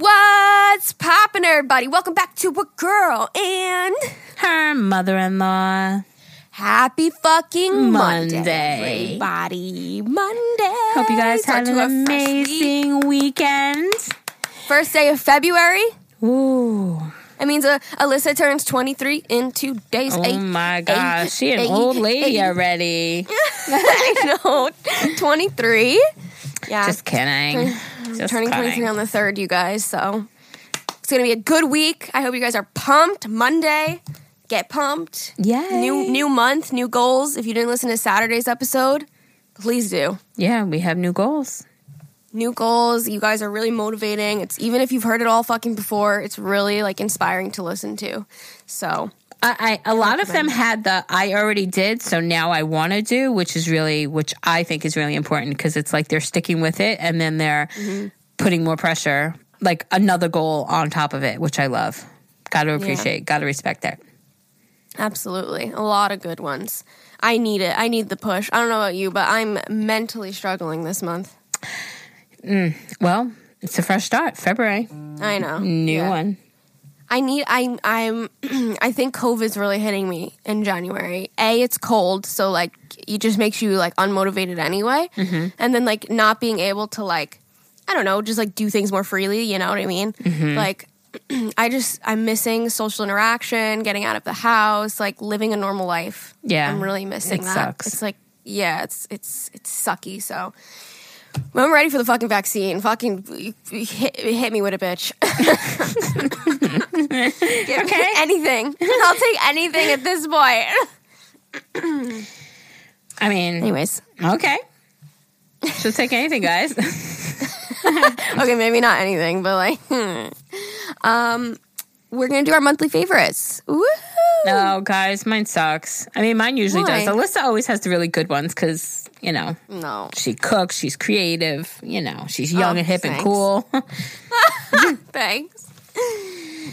What's poppin', everybody? Welcome back to A Girl and Her Mother-in-Law. Happy fucking Monday, everybody. Monday. Hope you guys have an amazing weekend. First day of February. Ooh. It means Alyssa turns 23 in 2 days. Oh my gosh, she an old lady already. I know, 23. Yeah, just kidding. Turning 23 on the 3rd, you guys. So it's gonna be a good week. I hope you guys are pumped. Monday, get pumped. Yay! New month, new goals. If you didn't listen to Saturday's episode, please do. Yeah, we have new goals. New goals. You guys are really motivating. It's even if you've heard it all fucking before, it's really like inspiring to listen to. So I a lot of them had the I already did, so now I want to do, which I think is really important because it's like they're sticking with it and then they're putting more pressure, like another goal on top of it, which I love. Got to appreciate, got to respect that. Absolutely. A lot of good ones. I need it. I need the push. I don't know about you, but I'm mentally struggling this month. Well, it's a fresh start. February. I know. New one. I think COVID's really hitting me in January. It's cold, so like it just makes you like unmotivated anyway. Mm-hmm. And then like not being able to like, I don't know, just like do things more freely, you know what I mean? Mm-hmm. Like I'm missing social interaction, getting out of the house, like living a normal life. Yeah. I'm really missing that. Sucks. It's like, yeah, it's sucky, so I'm ready for the fucking vaccine. Fucking hit me with a bitch. Give me anything. I'll take anything at this point. I mean, anyways. Okay. She'll take anything, guys. Okay, maybe not anything, but like, we're going to do our monthly favorites. Woohoo! No, guys, mine sucks. I mean, mine usually does. Alyssa always has the really good ones because, you know, she cooks, she's creative, you know, she's young and hip and cool. Thanks.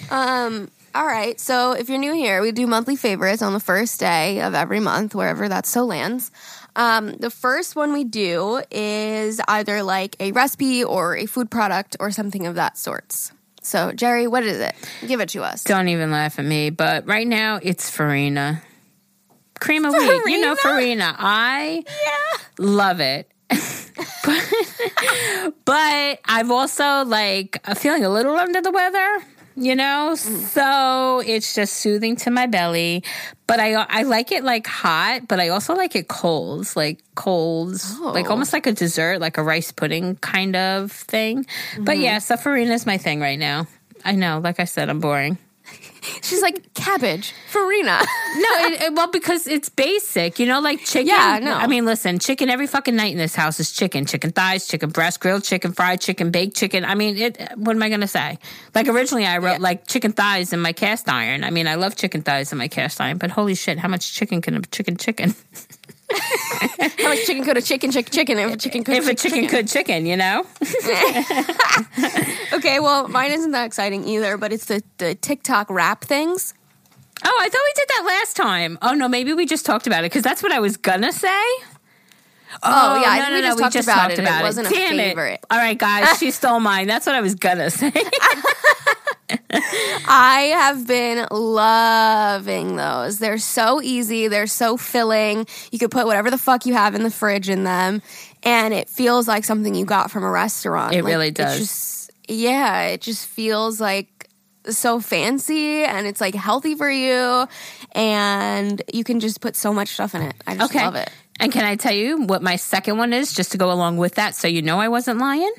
All right, so if you're new here, we do monthly favorites on the first day of every month, wherever that so lands. The first one we do is either like a recipe or a food product or something of that sorts. So, Jerry, what is it? Give it to us. Don't even laugh at me, but right now it's farina. Cream of wheat. You know farina. I love it. but I've also, like, feeling a little under the weather, you know? So it's just soothing to my belly. But I like it, like, hot, but I also like it cold. Like, like, almost like a dessert, like a rice pudding kind of thing. Mm-hmm. But, yeah, so farina's my thing right now. I know. Like I said, I'm boring. She's like, cabbage, farina. No, well, because it's basic, you know, like chicken. Yeah, no. I mean, listen, chicken every fucking night in this house is chicken. Chicken thighs, chicken breast, grilled chicken, fried chicken, baked chicken. I mean, what am I going to say? Like, originally I wrote, like, chicken thighs in my cast iron. I mean, I love chicken thighs in my cast iron, but holy shit, how much chicken can a chicken? How much chicken could a chicken if a chicken could chicken, you know? Okay, well, mine isn't that exciting either, but it's the TikTok rap things. Oh, I thought we did that last time. Oh, no, maybe we just talked about it, because that's what I was going to say. Oh, yeah, I think we just talked about it. It wasn't a favorite. All right, guys, she stole mine. That's what I was going to say. I have been loving those. They're so easy. They're so filling. You could put whatever the fuck you have in the fridge in them, and it feels like something you got from a restaurant. It really does. It just feels like so fancy, and it's like healthy for you, and you can just put so much stuff in it. I just love it. And can I tell you what my second one is, just to go along with that, so you know I wasn't lying?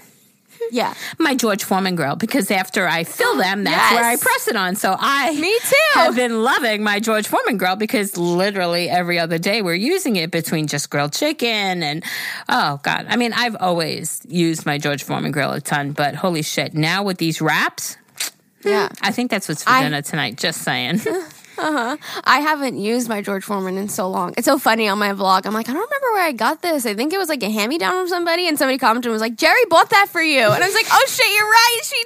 Yeah. My George Foreman grill, because after I fill them, that's where I press it on. So Me too. Have been loving my George Foreman grill because literally every other day we're using it between just grilled chicken and, oh, God. I mean, I've always used my George Foreman grill a ton, but holy shit, now with these wraps, I think that's what's for dinner tonight, just saying. I haven't used my George Foreman in so long. It's so funny on my vlog. I'm like, I don't remember where I got this. I think it was like a hand-me-down from somebody, and somebody commented and was like, Jerry bought that for you. And I was like, oh, shit, you're right. She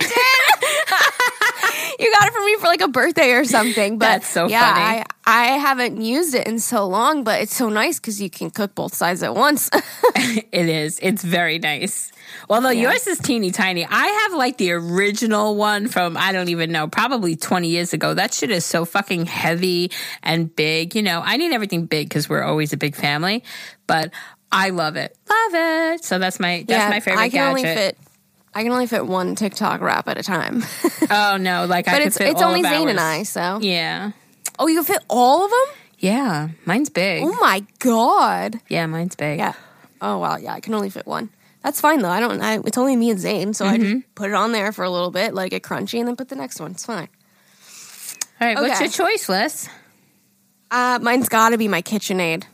did. You got it for me for like a birthday or something. But that's so funny. I haven't used it in so long, but it's so nice because you can cook both sides at once. It is. It's very nice. Although yours is teeny tiny. I have like the original one from, I don't even know, probably 20 years ago. That shit is so fucking heavy and big. You know, I need everything big because we're always a big family. But I love it. Love it. So that's my favorite gadget. I can only fit one TikTok rap at a time. Oh, no. Like, but I could fit all of ours. But it's only Zane and I, so. Yeah. Oh, you can fit all of them? Yeah. Mine's big. Oh, my God. Yeah, mine's big. Yeah. Oh, wow. Yeah, I can only fit one. That's fine, though. It's only me and Zane, so I just put it on there for a little bit, like get crunchy, and then put the next one. It's fine. All right. Okay. What's your choice, Liz? Mine's got to be my KitchenAid.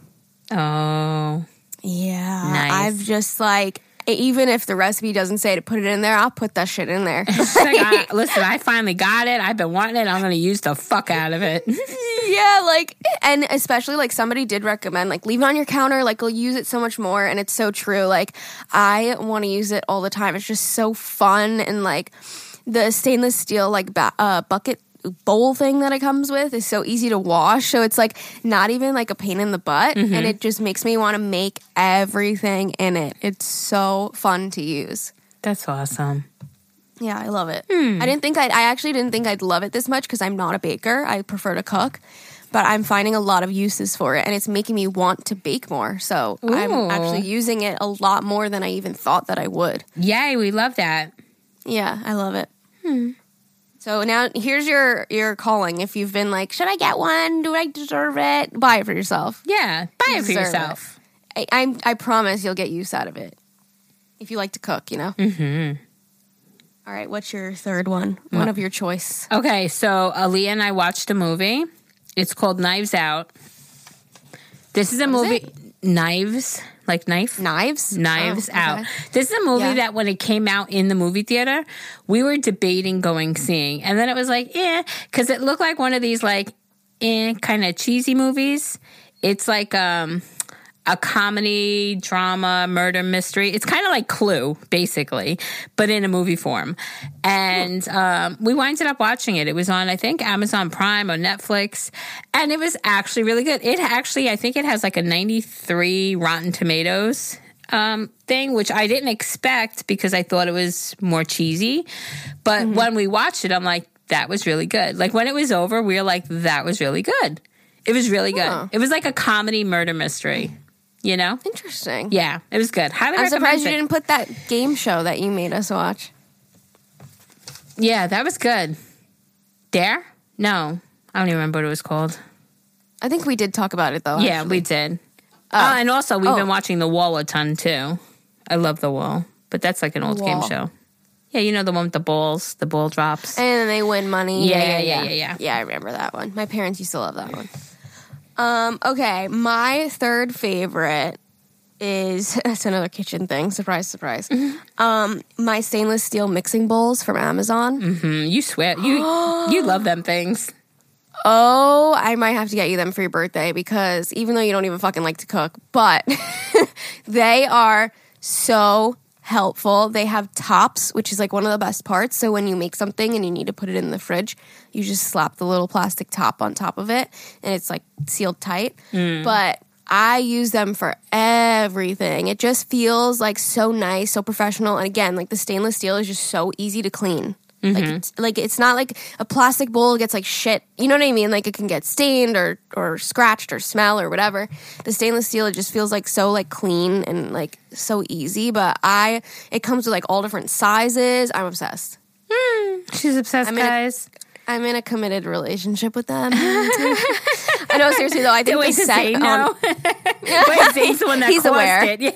Oh. Yeah. Nice. I've just, like... Even if the recipe doesn't say to put it in there, I'll put that shit in there. Like, listen, I finally got it. I've been wanting it. I'm going to use the fuck out of it. Yeah, like, and especially, like, somebody did recommend, like, leave it on your counter. Like, you'll use it so much more, and it's so true. Like, I want to use it all the time. It's just so fun, and, like, the stainless steel, like, bucket bowl thing that it comes with is so easy to wash, so it's like not even like a pain in the butt, and it just makes me want to make everything in it. It's so fun to use. That's awesome. Yeah, I love it. I actually didn't think I'd love it this much because I'm not a baker. I prefer to cook, but I'm finding a lot of uses for it, and it's making me want to bake more, so Ooh. I'm actually using it a lot more than I even thought that I would. Yay, we love that. Yeah, I love it. So now here's your calling. If you've been like, should I get one? Do I deserve it? Buy it for yourself. Yeah, buy it for yourself. I promise you'll get use out of it. If you like to cook, you know? Mm-hmm. All right, what's your third one? One of your choice. Okay, so Aaliyah and I watched a movie. It's called Knives Out. This is a movie... It? Knives... Like knife? Knives Out. Okay. This is a movie that when it came out in the movie theater, we were debating seeing. And then it was like, because it looked like one of these like, kind of cheesy movies. It's like a comedy, drama, murder, mystery. It's kind of like Clue, basically, but in a movie form. And we winded up watching it. It was on, I think, Amazon Prime or Netflix. And it was actually really good. It actually, I think it has like a 93 Rotten Tomatoes thing, which I didn't expect because I thought it was more cheesy. But when we watched it, I'm like, that was really good. Like when it was over, we were like, that was really good. It was really good. Huh. It was like a comedy murder mystery. You know? Interesting. Yeah, it was good. Highly recommend it. I'm surprised you didn't put that game show that you made us watch. Yeah, that was good. Dare? No. I don't even remember what it was called. I think we did talk about it, though. Yeah, we did. Oh, and also, we've been watching The Wall a ton, too. I love The Wall, but that's like an old game show. Yeah, you know the one with the balls, the ball drops. And then they win money. Yeah. Yeah, I remember that one. My parents used to love that one. Okay, my third favorite is, that's another kitchen thing, surprise, surprise. Mm-hmm. My stainless steel mixing bowls from Amazon. Mm-hmm. You sweat. You love them things. Oh, I might have to get you them for your birthday because even though you don't even fucking like to cook, but they are so helpful. They have tops, which is like one of the best parts. So when you make something and you need to put it in the fridge, you just slap the little plastic top on top of it and it's like sealed tight. But I use them for everything. It just feels like so nice, so professional. And again, like the stainless steel is just so easy to clean. Mm-hmm. Like it's not like a plastic bowl gets like shit. You know what I mean? Like it can get stained or scratched or smell or whatever. The stainless steel, it just feels like so like clean and like so easy. But it comes with like all different sizes. I'm obsessed. She's obsessed, guys. I'm in a committed relationship with them. I know, seriously though. I think they say no. Wait, Zane's the one that caused it. Yeah.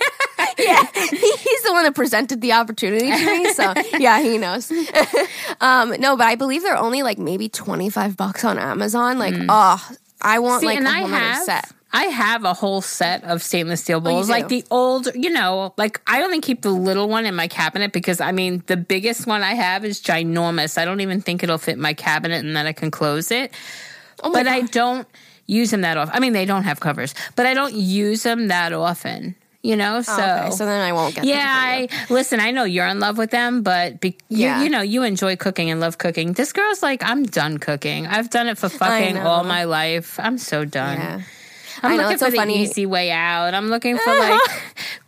Yeah, he's the one that presented the opportunity to me, so yeah, he knows. No, but I believe they're only like maybe $25 on Amazon. Like, I want a whole set. I have a whole set of stainless steel bowls, like the old, you know, like I only keep the little one in my cabinet because, I mean, the biggest one I have is ginormous. I don't even think it'll fit my cabinet, and then I can close it. Oh, but I don't use them that often. I mean, they don't have covers, but I don't use them that often. you know? So, oh, okay. So then I won't get them. Yeah, listen, I know you're in love with them, but you know, you enjoy cooking and love cooking. This girl's like, I'm done cooking. I've done it for fucking all my life. I'm so done. Yeah. I'm looking for the easy way out. I'm looking for like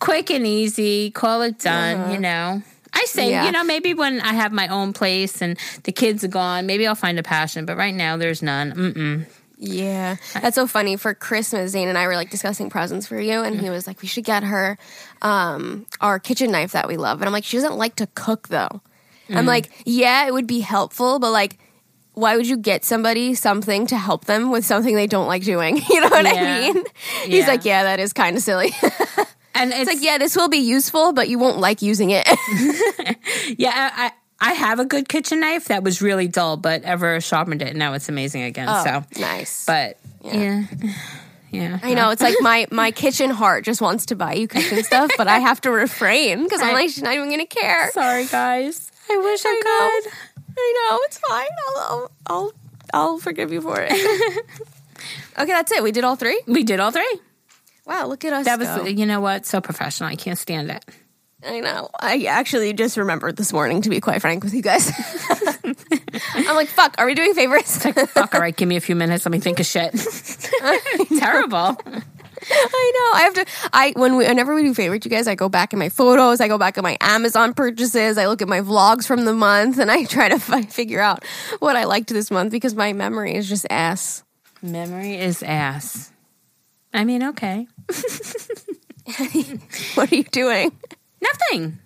quick and easy, call it done, you know? I say, you know, maybe when I have my own place and the kids are gone, maybe I'll find a passion. But right now, there's none. Mm-mm. Yeah. That's so funny. For Christmas, Zane and I were, like, discussing presents for you, and he was like, we should get her our kitchen knife that we love. And I'm like, she doesn't like to cook, though. Mm. I'm like, yeah, it would be helpful, but, like, why would you get somebody something to help them with something they don't like doing? You know what I mean? Yeah. He's like, yeah, that is kind of silly. And it's like, yeah, this will be useful, but you won't like using it. Yeah, I have a good kitchen knife that was really dull, but ever sharpened it, and now it's amazing again. Oh, so nice. But yeah. I know, it's like my kitchen heart just wants to buy you kitchen stuff, but I have to refrain because I'm like, she's not even gonna care. Sorry, guys. I wish I could. I know, it's fine. I'll forgive you for it. Okay, that's it. We did all three. Wow, look at us. That was, you know what? So professional. I can't stand it. I know. I actually just remembered this morning, to be quite frank with you guys. I'm like, fuck, are we doing favorites? It's like, fuck, all right, give me a few minutes. Let me think of shit. Terrible. I know. I have to. Whenever we do favorites, you guys, I go back in my photos. I go back in my Amazon purchases. I look at my vlogs from the month, and I try to figure out what I liked this month because my memory is just ass. Memory is ass. I mean, okay. What are you doing? Nothing.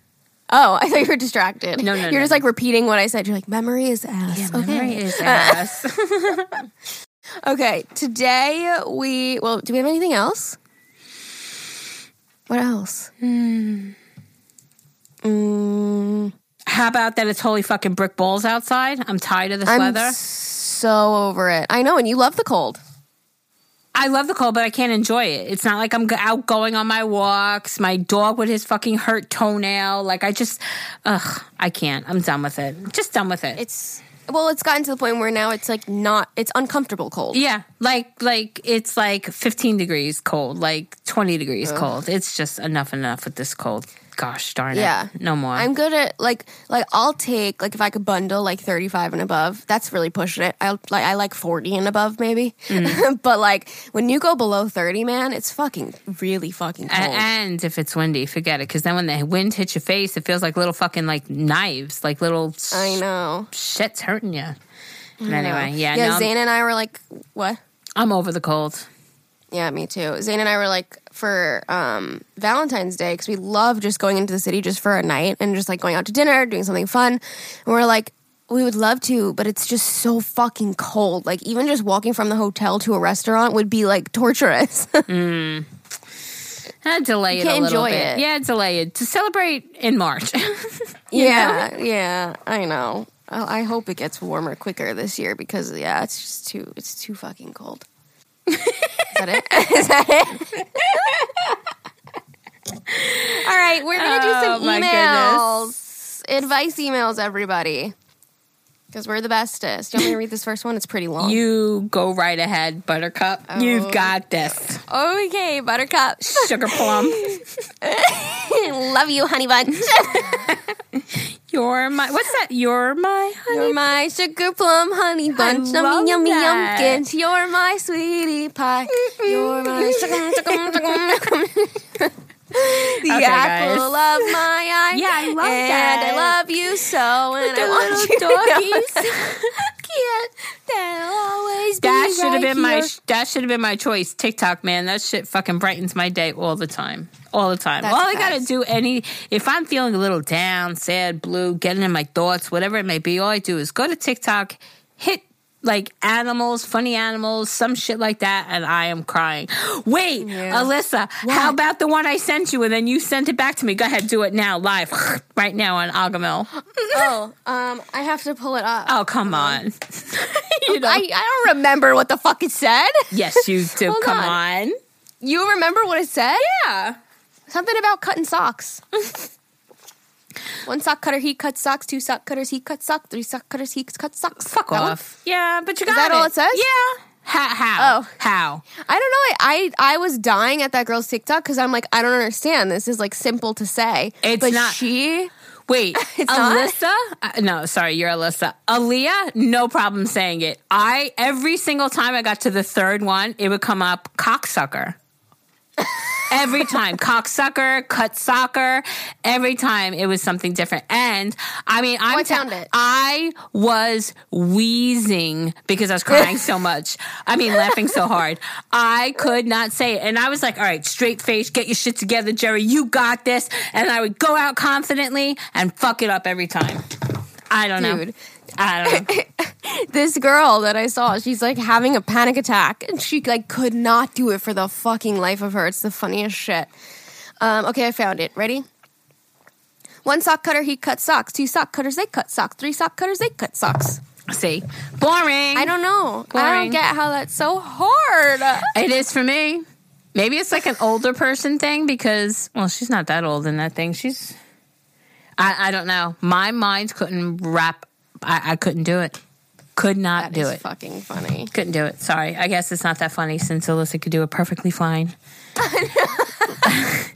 Oh, I thought you were distracted. No, you're just like repeating what I said. You're like, memory is ass. Yeah, memory is ass. Okay, today do we have anything else? What else? How about that it's holy fucking brick balls outside? I'm tired of this weather. I'm so over it. I know, and you love the cold. I love the cold, but I can't enjoy it. It's not like I'm out going on my walks, my dog with his fucking hurt toenail. Like, I just, I can't. I'm done with it. Just done with it. It's gotten to the point where now it's like it's uncomfortable cold. Yeah. Like it's like 15 degrees cold, like 20 degrees cold. It's just enough with this cold. Gosh darn it. Yeah. No more. I'm good at, like I'll take, like, if I could bundle, like, 35 and above, that's really pushing it. I like 40 and above, maybe. Mm. But, like, when you go below 30, man, it's fucking really fucking cold. And if it's windy, forget it. Because then when the wind hits your face, it feels like little fucking, like, knives. Like, little shit's hurting you. Anyway, yeah. Yeah, Zane and I were like, what? I'm over the cold. Yeah, me too. Zane and I were like, for Valentine's Day, because we love just going into the city just for a night and just like going out to dinner, doing something fun. And we're like, we would love to, but it's just so fucking cold. Like, even just walking from the hotel to a restaurant would be like torturous. I'd delay it a little bit. It. Yeah, delay it. To celebrate in March. Yeah, I know. I hope it gets warmer quicker this year because, yeah, it's just too fucking cold. Is that it? All right, we're going to do some emails. Advice emails, everybody. Because we're the bestest. Do you want me to read this first one? It's pretty long. You go right ahead, Buttercup. Oh. You've got this. Okay, Buttercup. Sugar plum. Love you, honey bunch. You're my honey bunch. You're my sugar plum honey bunch. Yummy, yumpkins. You're my sweetie pie. You're my sugar. The apple of my eye. Yeah, I love that. And I love you so. And I want you doggies. That should have been my choice. TikTok, man. That shit fucking brightens my day all the time. All the time. That's all I gotta do. If I'm feeling a little down, sad, blue, getting in my thoughts, whatever it may be, all I do is go to TikTok, hit like animals, funny animals, some shit like that, and I am crying. Wait, yeah. Alyssa, what? How about the one I sent you and then you sent it back to me? Go ahead, do it now, live, right now on agahmil. I have to pull it up. Oh, come on. You know. I don't remember what the fuck it said. Yes, you do. Come on. You remember what it said? Yeah. Something about cutting socks. One sock cutter, he cuts socks. Two sock cutters, he cuts socks. Three sock cutters, he cuts socks. Fuck off. Yeah, but you got it. Is that all it says? Yeah. How? I don't know. I was dying at that girl's TikTok because I'm like, I don't understand. This is like simple to say. It's but not. She... Wait, Alyssa? No, sorry, you're Alyssa. Aaliyah, no problem saying it. Every single time I got to the third one, it would come up cocksucker. Every time. Cocksucker, cut soccer. Every time it was something different. And I mean, I found it. I was wheezing because I was crying so much. I mean, laughing so hard. I could not say it. And I was like, all right, straight face, get your shit together, Jerry. You got this. And I would go out confidently and fuck it up every time. I don't know. This girl that I saw, she's like having a panic attack and she like could not do it for the fucking life of her. It's the funniest shit. Okay, I found it. Ready? One sock cutter, he cuts socks. Two sock cutters, they cut socks. Three sock cutters, they cut socks. See? Boring. I don't know. Boring. I don't get how that's so hard. It is for me. Maybe it's like an older person thing because, well, she's not that old in that thing. She's... I don't know. My mind couldn't wrap. I couldn't do it. Could not do it. That is fucking funny. Couldn't do it. Sorry. I guess it's not that funny since Alyssa could do it perfectly fine.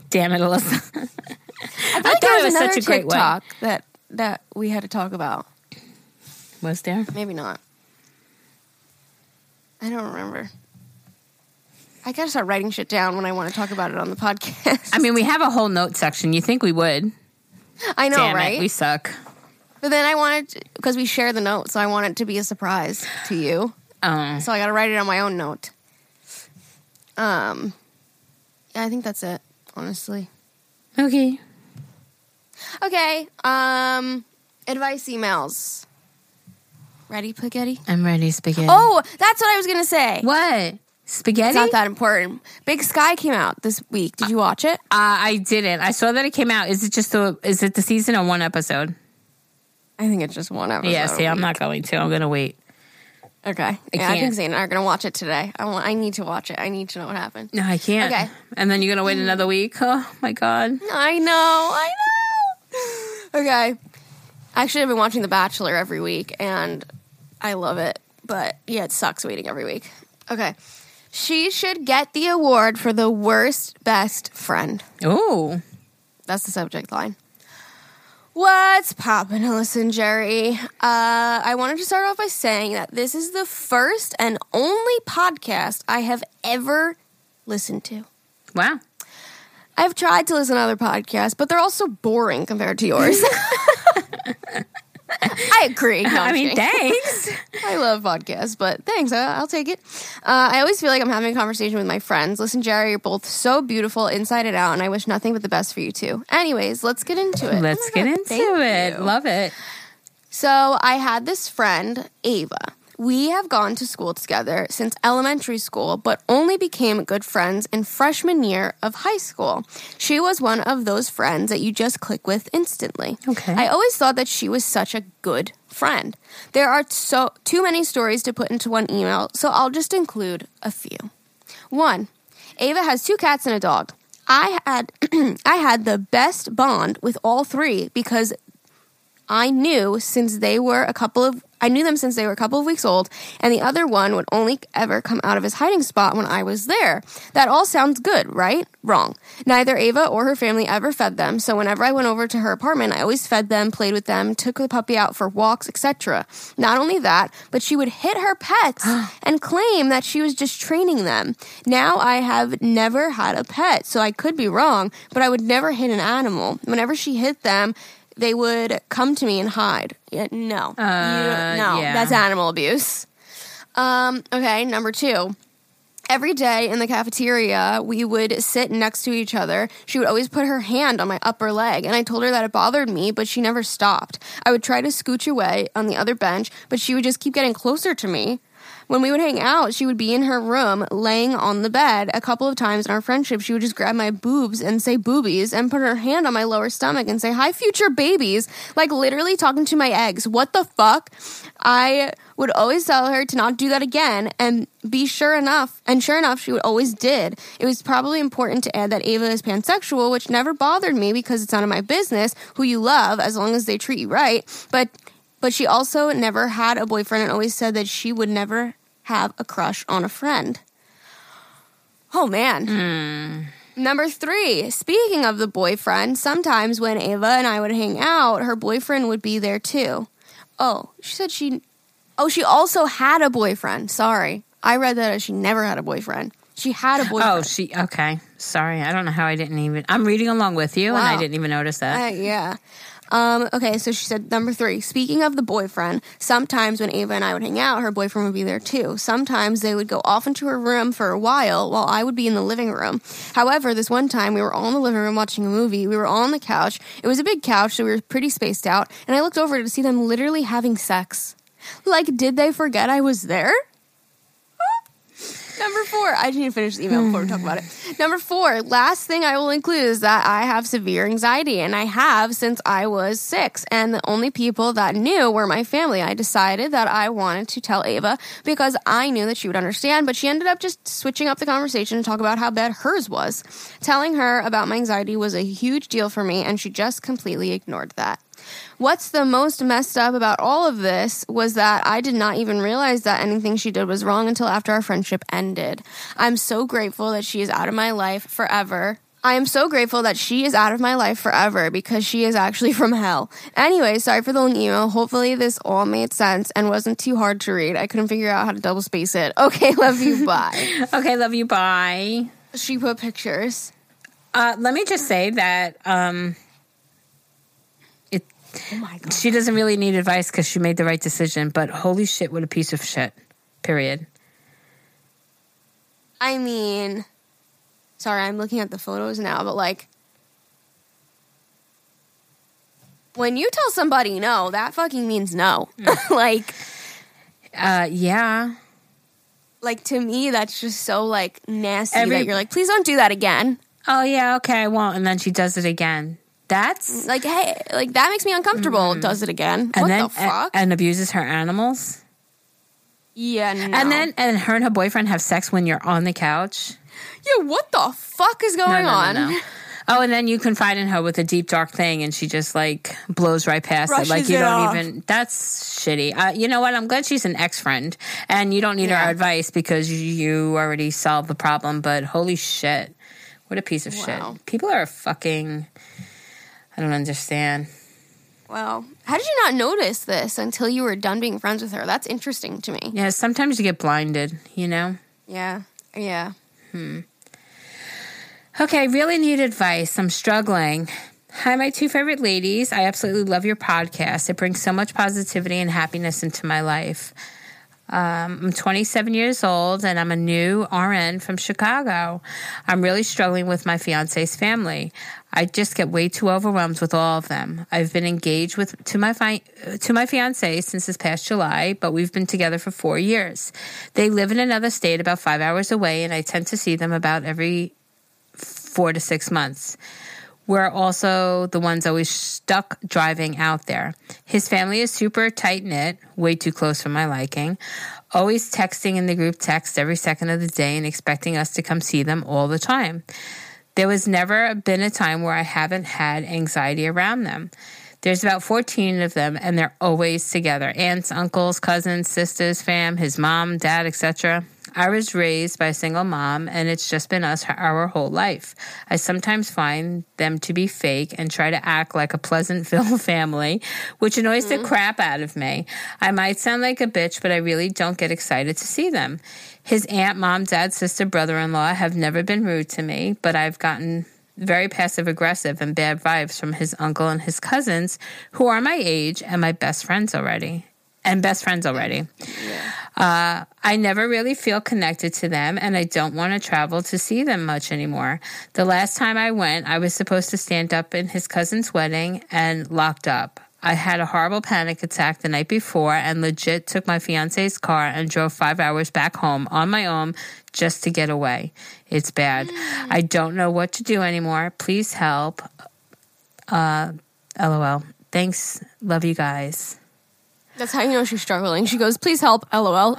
Damn it, Alyssa. I thought it was such a great TikTok way. That we had to talk about. Was there? Maybe not. I don't remember. I gotta start writing shit down when I want to talk about it on the podcast. I mean, we have a whole note section. You think we would? I know, damn right? It, we suck. But then I wanted, because we share the note, so I want it to be a surprise to you. So I got to write it on my own note. Yeah, I think that's it, honestly. Okay. Advice emails. Ready, Spaghetti? I'm ready, Spaghetti. Oh, that's what I was going to say. What? Spaghetti? It's not that important. Big Sky came out this week. Did you watch it? I didn't. I saw that it came out. Is it the season or one episode? I think it's just one episode. Yeah, see, I'm not going to. I'm going to wait. Okay. Yeah, I think Zane and I are going to watch it today. I need to watch it. I need to know what happened. No, I can't. Okay. And then you're going to wait another week? Oh, my God. I know. Okay. Actually, I've been watching The Bachelor every week, and I love it. But, yeah, it sucks waiting every week. Okay. She should get the award for the worst best friend. Ooh. That's the subject line. What's poppin', Alyssa and Jerry? I wanted to start off by saying that this is the first and only podcast I have ever listened to. Wow. I've tried to listen to other podcasts, but they're all so boring compared to yours. I agree. No, I mean, thanks. I love podcasts, but thanks. I'll take it. I always feel like I'm having a conversation with my friends. Listen, Jerry, you're both so beautiful inside and out, and I wish nothing but the best for you two. Anyways, let's get into it. Love it. So I had this friend, Ava. We have gone to school together since elementary school, but only became good friends in freshman year of high school. She was one of those friends that you just click with instantly. Okay. I always thought that she was such a good friend. There are so too many stories to put into one email, so I'll just include a few. 1. Ava has 2 cats and a dog. I had the best bond with all 3 because I knew them since they were a couple of weeks old, and the other one would only ever come out of his hiding spot when I was there. That all sounds good, right? Wrong. Neither Ava or her family ever fed them, so whenever I went over to her apartment, I always fed them, played with them, took the puppy out for walks, etc. Not only that, but she would hit her pets and claim that she was just training them. Now I have never had a pet, so I could be wrong, but I would never hit an animal. Whenever she hit them, they would come to me and hide. Yeah, no. That's animal abuse. Okay, number 2. Every day in the cafeteria, we would sit next to each other. She would always put her hand on my upper leg, and I told her that it bothered me, but she never stopped. I would try to scooch away on the other bench, but she would just keep getting closer to me. When we would hang out, she would be in her room, laying on the bed. A couple of times in our friendship, she would just grab my boobs and say boobies and put her hand on my lower stomach and say, hi, future babies. Like, literally talking to my eggs. What the fuck? I would always tell her to not do that again, and sure enough, she would always did. It was probably important to add that Ava is pansexual, which never bothered me because it's none of my business who you love, as long as they treat you right, but she also never had a boyfriend and always said that she would never have a crush on a friend. Oh, man. Number 3, speaking of the boyfriend, sometimes when Ava and I would hang out, her boyfriend would be there too. Oh, she said she also had a boyfriend. Sorry. I read that as she never had a boyfriend. She had a boyfriend. Oh, okay. Sorry. I don't know how I didn't even, I'm reading along with you and I didn't even notice that. Yeah. Okay, so she said, number 3, speaking of the boyfriend, sometimes when Ava and I would hang out, her boyfriend would be there too. Sometimes they would go off into her room for a while I would be in the living room. However, this one time, we were all in the living room watching a movie. We were all on the couch. It was a big couch, so we were pretty spaced out, and I looked over to see them literally having sex. Like, did they forget I was there? Number 4, I just need to finish the email before we talk about it. Number 4, last thing I will include is that I have severe anxiety, and I have since I was 6, and the only people that knew were my family. I decided that I wanted to tell Ava because I knew that she would understand, but she ended up just switching up the conversation and talk about how bad hers was. Telling her about my anxiety was a huge deal for me, and she just completely ignored that. What's the most messed up about all of this was that I did not even realize that anything she did was wrong until after our friendship ended. I'm so grateful that she is out of my life forever. I am so grateful that she is out of my life forever because she is actually from hell. Anyway, sorry for the long email. Hopefully this all made sense and wasn't too hard to read. I couldn't figure out how to double space it. Okay, love you, bye. Okay, love you, bye. She put pictures. Let me just say that... Oh my God. She doesn't really need advice because she made the right decision, but holy shit, what a piece of shit. Period. I mean, sorry, I'm looking at the photos now, but like, when you tell somebody no, that fucking means no. Like, yeah. Like, to me, that's just so like nasty that you're like, please don't do that again. Oh, yeah, okay, I won't. And then she does it again. That's like, hey, like that makes me uncomfortable. Does it again? And what then, the fuck? And abuses her animals. Yeah, no. And her and her boyfriend have sex when you're on the couch. Yeah, what the fuck is going on? No. Oh, and then you confide in her with a deep dark thing, and she just like blows right past it. Like you don't even. That's shitty. You know what? I'm glad she's an ex friend, and you don't need her advice because you already solved the problem. But holy shit, what a piece of shit! People are fucking. I don't understand. Wow. How did you not notice this until you were done being friends with her? That's interesting to me. Yeah, sometimes you get blinded, you know? Yeah. Yeah. Okay, I really need advice. I'm struggling. Hi, my 2 favorite ladies. I absolutely love your podcast. It brings so much positivity and happiness into my life. I'm 27 years old, and I'm a new RN from Chicago. I'm really struggling with my fiancé's family. I just get way too overwhelmed with all of them. I've been engaged to my fiancé since this past July, but we've been together for 4 years. They live in another state about 5 hours away, and I tend to see them about every 4 to 6 months. We're also the ones always stuck driving out there. His family is super tight-knit, way too close for my liking, always texting in the group text every second of the day and expecting us to come see them all the time. There was never been a time where I haven't had anxiety around them. There's about 14 of them, and they're always together. Aunts, uncles, cousins, sisters, fam, his mom, dad, etc. I was raised by a single mom, and it's just been us our whole life. I sometimes find them to be fake and try to act like a Pleasantville family, which annoys the crap out of me. I might sound like a bitch, but I really don't get excited to see them. His aunt, mom, dad, sister, brother-in-law have never been rude to me, but I've gotten very passive-aggressive and bad vibes from his uncle and his cousins, who are my age and my best friends already. Yeah. I never really feel connected to them, and I don't want to travel to see them much anymore. The last time I went, I was supposed to stand up in his cousin's wedding and locked up. I had a horrible panic attack the night before and legit took my fiancé's car and drove 5 hours back home on my own just to get away. It's bad. I don't know what to do anymore. Please help. LOL. Thanks. Love you guys. That's how you know she's struggling. She goes, please help, LOL.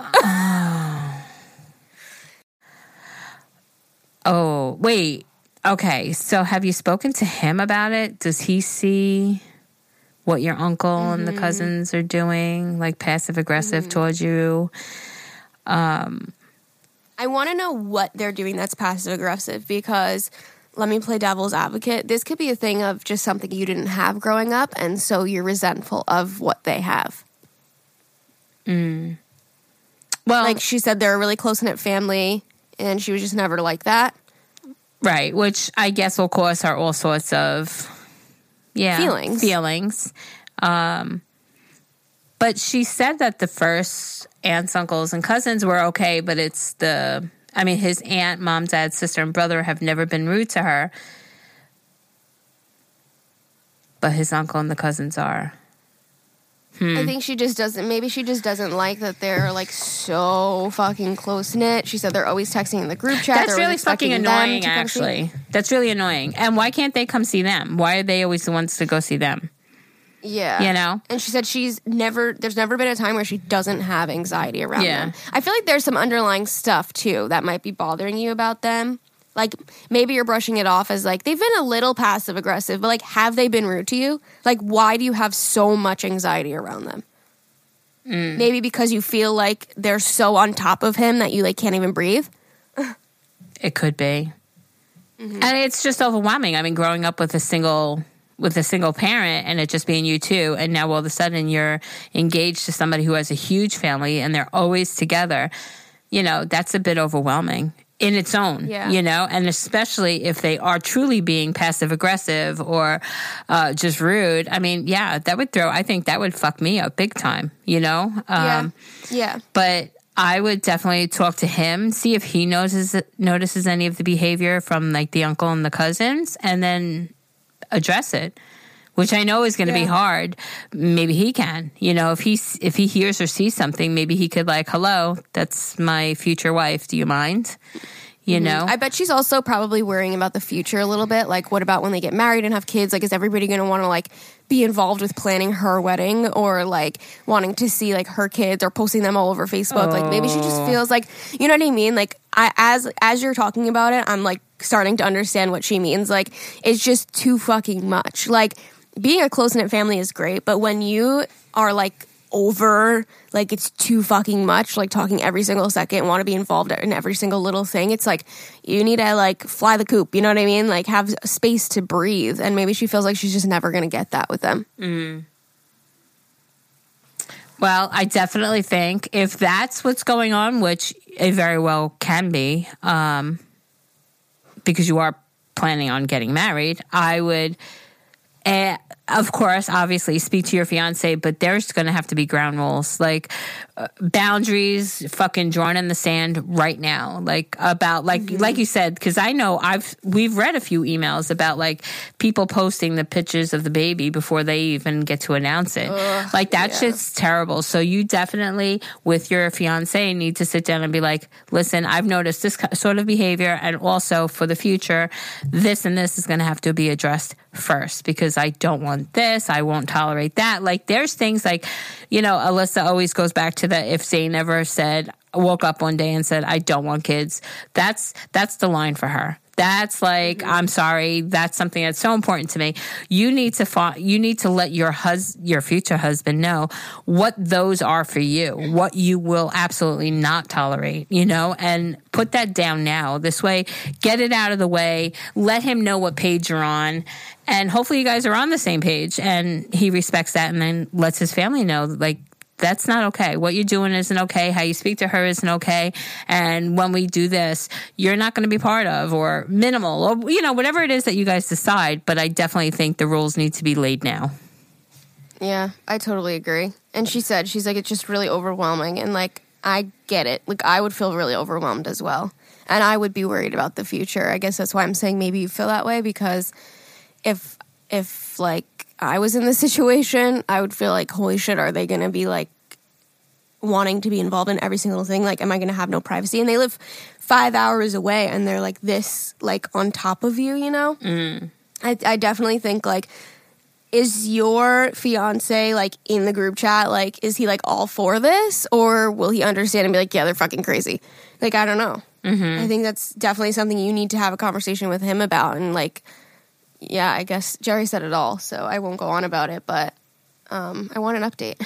Oh, wait. Okay, so have you spoken to him about it? Does he see what your uncle and the cousins are doing, like passive-aggressive towards you? I want to know what they're doing that's passive-aggressive, because let me play devil's advocate. This could be a thing of just something you didn't have growing up, and so you're resentful of what they have. Mm. Well, like she said, they're a really close-knit family, and she was just never like that. Right, which I guess will cause her all sorts of feelings. But she said that the first aunts, uncles, and cousins were okay, but it's his aunt, mom, dad, sister, and brother have never been rude to her. But his uncle and the cousins are. I think she just doesn't like that they're like so fucking close-knit. She said they're always texting in the group chat. That's really fucking annoying, actually. That's really annoying. And why can't they come see them? Why are they always the ones to go see them? Yeah. You know? And she said there's never been a time where she doesn't have anxiety around them. I feel like there's some underlying stuff, too, that might be bothering you about them. Like, maybe you're brushing it off as, like, they've been a little passive-aggressive, but, like, have they been rude to you? Like, why do you have so much anxiety around them? Mm. Maybe because you feel like they're so on top of him that you, like, can't even breathe? It could be. Mm-hmm. And it's just overwhelming. I mean, growing up with a single parent and it just being you two, and now all of a sudden you're engaged to somebody who has a huge family and they're always together, you know, that's a bit overwhelming. In its own, you know, and especially if they are truly being passive-aggressive or just rude. I mean, I think that would fuck me up big time, you know? Yeah. But I would definitely talk to him, see if he notices any of the behavior from, like, the uncle and the cousins, and then address it, which I know is going to be hard. Maybe he can. You know, if he hears or sees something, maybe he could, like, hello, that's my future wife. Do you mind? You know? I bet she's also probably worrying about the future a little bit. Like, what about when they get married and have kids? Like, is everybody going to want to, like, be involved with planning her wedding or, like, wanting to see, like, her kids or posting them all over Facebook? Oh. Like, maybe she just feels like, you know what I mean? Like, as you're talking about it, I'm, like, starting to understand what she means. Like, it's just too fucking much. Like, being a close-knit family is great, but when you are, like, over, like, it's too fucking much, like, talking every single second, want to be involved in every single little thing, it's like, you need to, like, fly the coop, you know what I mean? Like, have space to breathe, and maybe she feels like she's just never going to get that with them. Mm. Well, I definitely think if that's what's going on, which it very well can be, because you are planning on getting married, I would... And of course, obviously, speak to your fiance, but there's going to have to be ground rules, like boundaries fucking drawn in the sand right now, like about like you said, because I know we've read a few emails about, like, people posting the pictures of the baby before they even get to announce it. Like, that shit's terrible. So you definitely, with your fiance, need to sit down and be like, listen, I've noticed this sort of behavior, and also for the future, this and this is going to have to be addressed first, because I don't want this, I won't tolerate that. Like, there's things like, you know, Alyssa always goes back to that if Zane ever said, woke up one day and said, I don't want kids, that's the line for her. That's like, I'm sorry, that's something that's so important to me. You need to let your future husband know what those are for you, what you will absolutely not tolerate, you know, and put that down now. This way, get it out of the way, let him know what page you're on, and hopefully you guys are on the same page, and he respects that and then lets his family know, like, that's not okay. What you're doing isn't okay. How you speak to her isn't okay. And when we do this, you're not going to be part of, or minimal, or, you know, whatever it is that you guys decide. But I definitely think the rules need to be laid now. Yeah, I totally agree. And she said, she's like, it's just really overwhelming. And, like, I get it. Like, I would feel really overwhelmed as well. And I would be worried about the future. I guess that's why I'm saying maybe you feel that way, because if like, I was in this situation, I would feel like, holy shit, are they going to be, like, wanting to be involved in every single thing? Like, am I going to have no privacy? And they live 5 hours away, and they're, like, this, like, on top of you, you know? Mm. I definitely think, like, is your fiancé, like, in the group chat, like, is he, like, all for this? Or will he understand and be like, yeah, they're fucking crazy? Like, I don't know. Mm-hmm. I think that's definitely something you need to have a conversation with him about, and, like... Yeah, I guess Jerry said it all, so I won't go on about it, but I want an update.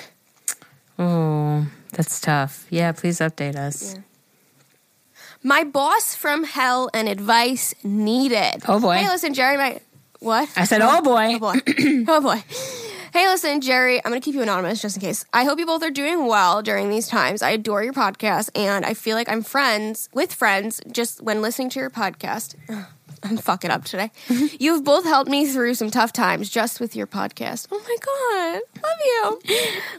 Oh, that's tough. Yeah, please update us. Yeah. My boss from hell and advice needed. Oh, boy. Hey, listen, Jerry, my... What? I said, oh, boy. Oh, boy. Oh, boy. Hey, listen, Jerry, I'm going to keep you anonymous just in case. I hope you both are doing well during these times. I adore your podcast, and I feel like I'm friends just when listening to your podcast. I'm fucking up today. You've both helped me through some tough times just with your podcast. Oh, my God. Love you.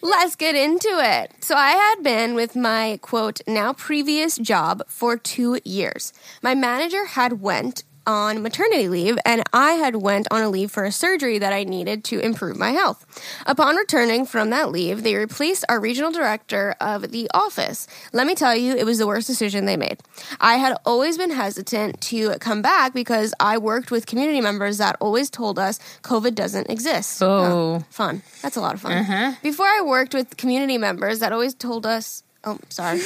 Let's get into it. So I had been with my, quote, now previous job for 2 years. My manager had went on maternity leave, and I had went on a leave for a surgery that I needed to improve my health. Upon returning from that leave, they replaced our regional director of the office. Let me tell you, it was the worst decision they made. I had always been hesitant to come back because I worked with community members that always told us COVID doesn't exist. Oh. No, fun. That's a lot of fun. Uh-huh. Before I worked with community members that always told us Oh, sorry.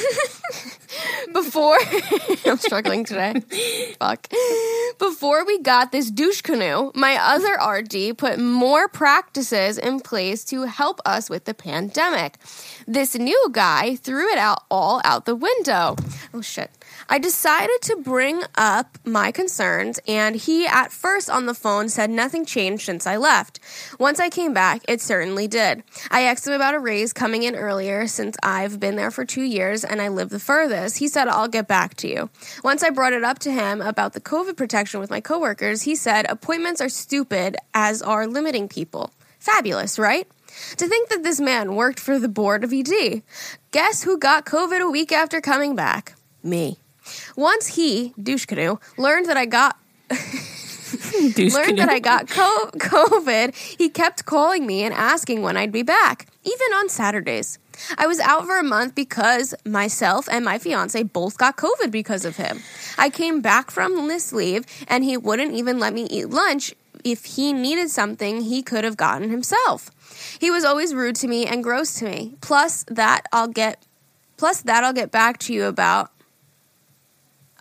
Before, I'm struggling today. Fuck. Before we got this douche canoe, my other RD put more practices in place to help us with the pandemic. This new guy threw it all out the window. Oh, shit. I decided to bring up my concerns, and he at first on the phone said nothing changed since I left. Once I came back, it certainly did. I asked him about a raise coming in earlier since I've been there for 2 years and I live the furthest. He said, I'll get back to you. Once I brought it up to him about the COVID protection with my coworkers, he said, appointments are stupid, as are limiting people. Fabulous, right? To think that this man worked for the board of ED. Guess who got COVID a week after coming back? Me. Once he, douche canoe, learned that I got COVID, he kept calling me and asking when I'd be back, even on Saturdays. I was out for a month because myself and my fiance both got COVID because of him. I came back from this leave, and he wouldn't even let me eat lunch. If he needed something, he could have gotten himself. He was always rude to me and gross to me. Plus that I'll get back to you about.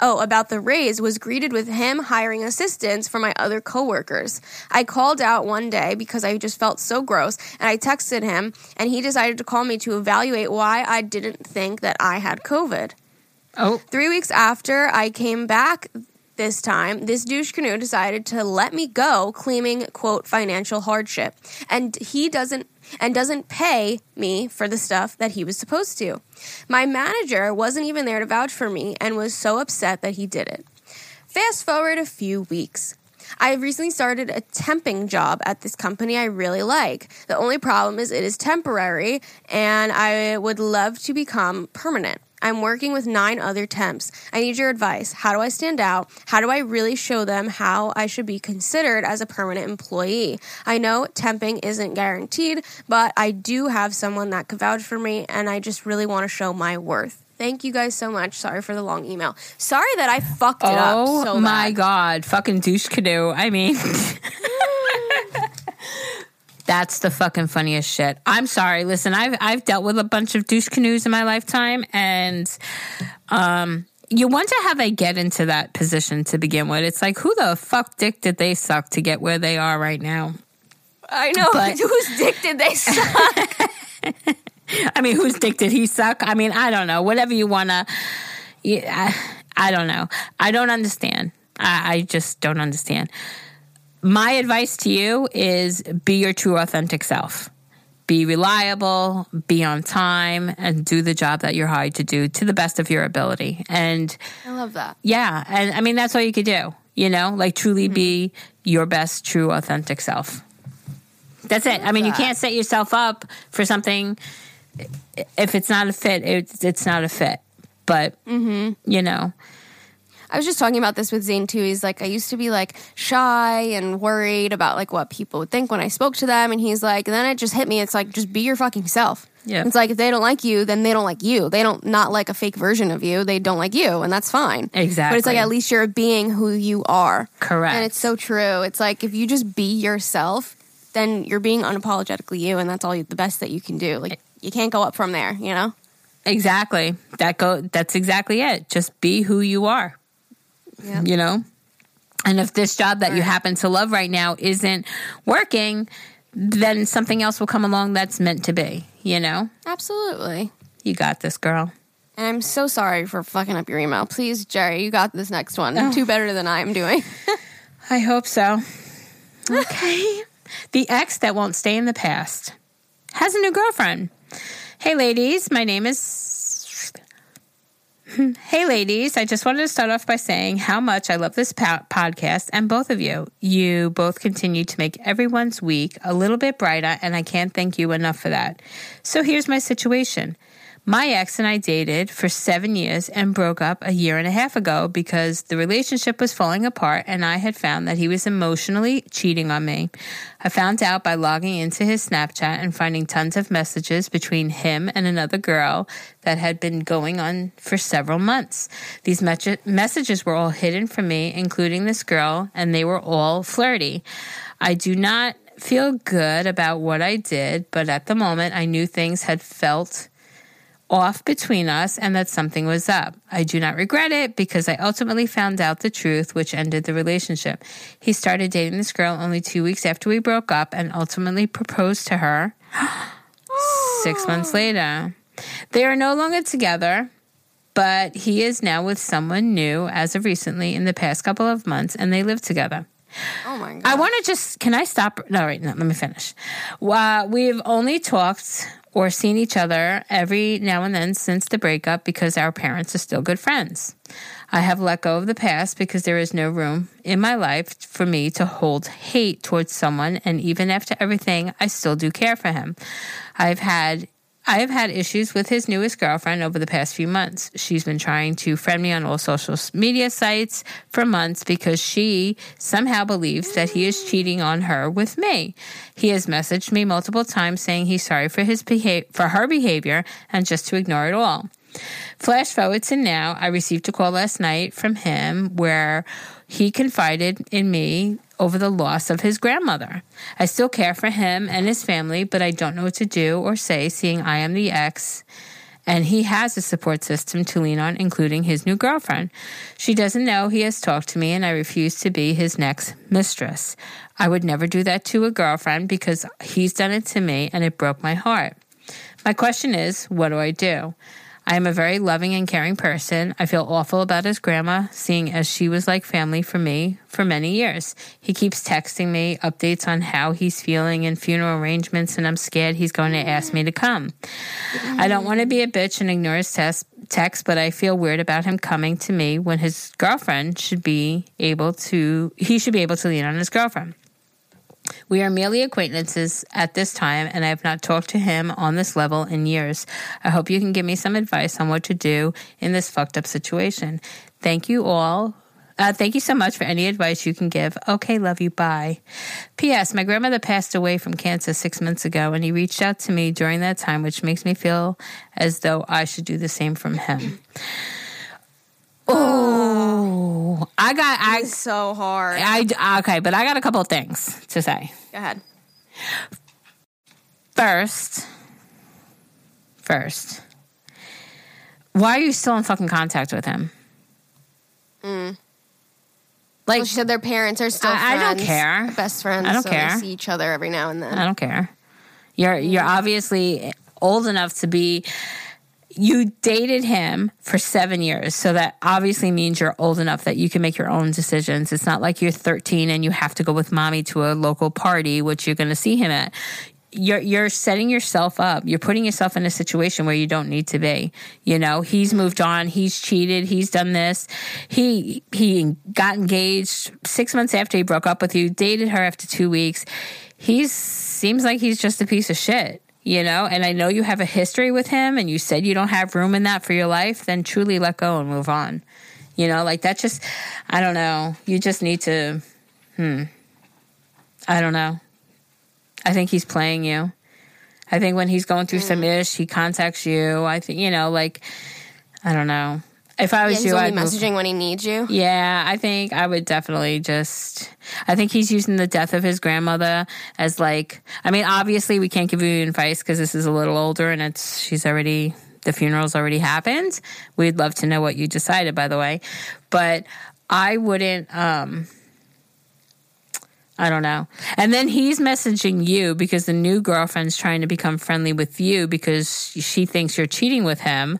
Oh, about the raise was greeted with him hiring assistants for my other coworkers. I called out one day because I just felt so gross, and I texted him, and he decided to call me to evaluate why I didn't think that I had COVID. Oh. 3 weeks after I came back this time, this douche canoe decided to let me go, claiming, quote, financial hardship, and he doesn't pay me for the stuff that he was supposed to. My manager wasn't even there to vouch for me and was so upset that he did it. Fast forward a few weeks. I have recently started a temping job at this company I really like. The only problem is it is temporary, and I would love to become permanent. I'm working with 9 other temps. I need your advice. How do I stand out? How do I really show them how I should be considered as a permanent employee? I know temping isn't guaranteed, but I do have someone that could vouch for me, and I just really want to show my worth. Thank you guys so much. Sorry for the long email. Sorry that I fucked it up so bad. Oh my God. Fucking douche canoe. I mean... That's the fucking funniest shit. I'm sorry. Listen, I've dealt with a bunch of douche canoes in my lifetime, and you wonder how they get into that position to begin with. It's like, who the fuck dick did they suck to get where they are right now? I know. But, whose dick did they suck? I mean, whose dick did he suck? I mean, I don't know. Whatever you want to... Yeah, I don't know. I don't understand. I just don't understand. My advice to you is be your true authentic self. Be reliable, be on time, and do the job that you're hired to do to the best of your ability. And I love that. Yeah. And I mean, that's all you could do, you know, like truly be your best, true, authentic self. That's it. I mean, you can't set yourself up for something. If it's not a fit, it's not a fit. But, you know. I was just talking about this with Zane too. He's like, I used to be like shy and worried about like what people would think when I spoke to them. And he's like, and then it just hit me. It's like, just be your fucking self. Yeah. It's like, if they don't like you, then they don't like you. They don't not like a fake version of you. They don't like you. And that's fine. Exactly. But it's like, at least you're being who you are. Correct. And it's so true. It's like, if you just be yourself, then you're being unapologetically you. And that's all the best that you can do. Like you can't go up from there, you know? Exactly. That's exactly it. Just be who you are. Yep. You know, and if this job that you happen to love right now isn't working, then something else will come along that's meant to be, you know? Absolutely. You got this, girl. And I'm so sorry for fucking up your email. Please, Jerry, you got this next one. Oh. Do better than I'm doing. I hope so. Okay. The ex that won't stay in the past has a new girlfriend. Hey, ladies, my name is... Hey, ladies, I just wanted to start off by saying how much I love this podcast and both of you. You both continue to make everyone's week a little bit brighter, and I can't thank you enough for that. So here's my situation. My ex and I dated for 7 years and broke up a year and a half ago because the relationship was falling apart and I had found that he was emotionally cheating on me. I found out by logging into his Snapchat and finding tons of messages between him and another girl that had been going on for several months. These messages were all hidden from me, including this girl, and they were all flirty. I do not feel good about what I did, but at the moment I knew things had felt off between us and that something was up. I do not regret it because I ultimately found out the truth, which ended the relationship. He started dating this girl only 2 weeks after we broke up and ultimately proposed to her 6 months later. They are no longer together, but he is now with someone new as of recently in the past couple of months, and they live together. Oh my God. I want to just, can I stop? No, right, no, let me finish. We've only talked or seen each other every now and then since the breakup because our parents are still good friends. I have let go of the past because there is no room in my life for me to hold hate towards someone, and even after everything, I still do care for him. I have had issues with his newest girlfriend over the past few months. She's been trying to friend me on all social media sites for months because she somehow believes that he is cheating on her with me. He has messaged me multiple times saying he's sorry for her behavior and just to ignore it all. Flash forward to now, I received a call last night from him where he confided in me over the loss of his grandmother. I still care for him and his family, but I don't know what to do or say, seeing I am the ex, and he has a support system to lean on, including his new girlfriend. She doesn't know he has talked to me, and I refuse to be his next mistress. I would never do that to a girlfriend because he's done it to me, and it broke my heart. My question is, what do I do? I am a very loving and caring person. I feel awful about his grandma, seeing as she was like family for me for many years. He keeps texting me updates on how he's feeling and funeral arrangements, and I'm scared he's going to ask me to come. I don't want to be a bitch and ignore his text, but I feel weird about him coming to me when his girlfriend he should be able to lean on his girlfriend. We are merely acquaintances at this time, and I have not talked to him on this level in years. I hope you can give me some advice on what to do in this fucked up situation. Thank you all. Thank you so much for any advice you can give. Okay, love you, bye. P.S. My grandmother passed away from cancer 6 months ago, and he reached out to me during that time, which makes me feel as though I should do the same from him. Oh, it's so hard. Okay, but I got a couple of things to say. Go ahead. First, why are you still in fucking contact with him? Like, well, she said their parents are still friends. I don't care. Best friends. I don't care. They see each other every now and then. I don't care. You're obviously old enough to be... You dated him for 7 years, so that obviously means you're old enough that you can make your own decisions. It's not like you're 13 and you have to go with mommy to a local party, which you're going to see him at. You're setting yourself up. You're putting yourself in a situation where you don't need to be. You know, he's moved on. He's cheated. He's done this. He got engaged 6 months after he broke up with you, dated her after 2 weeks. He seems like he's just a piece of shit. You know, and I know you have a history with him and you said you don't have room in that for your life, then truly let go and move on. You know, like that just, I don't know. You just need to, I don't know. I think he's playing you. I think when he's going through some ish, he contacts you. I think, you know, like, I don't know. If I was you, I'd messaging move. When he needs you. Yeah, I think I would definitely just... I think he's using the death of his grandmother as like, I mean, obviously we can't give you advice because this is a little older and the funeral's already happened. We'd love to know what you decided, by the way. But I wouldn't, I don't know. And then he's messaging you because the new girlfriend's trying to become friendly with you because she thinks you're cheating with him.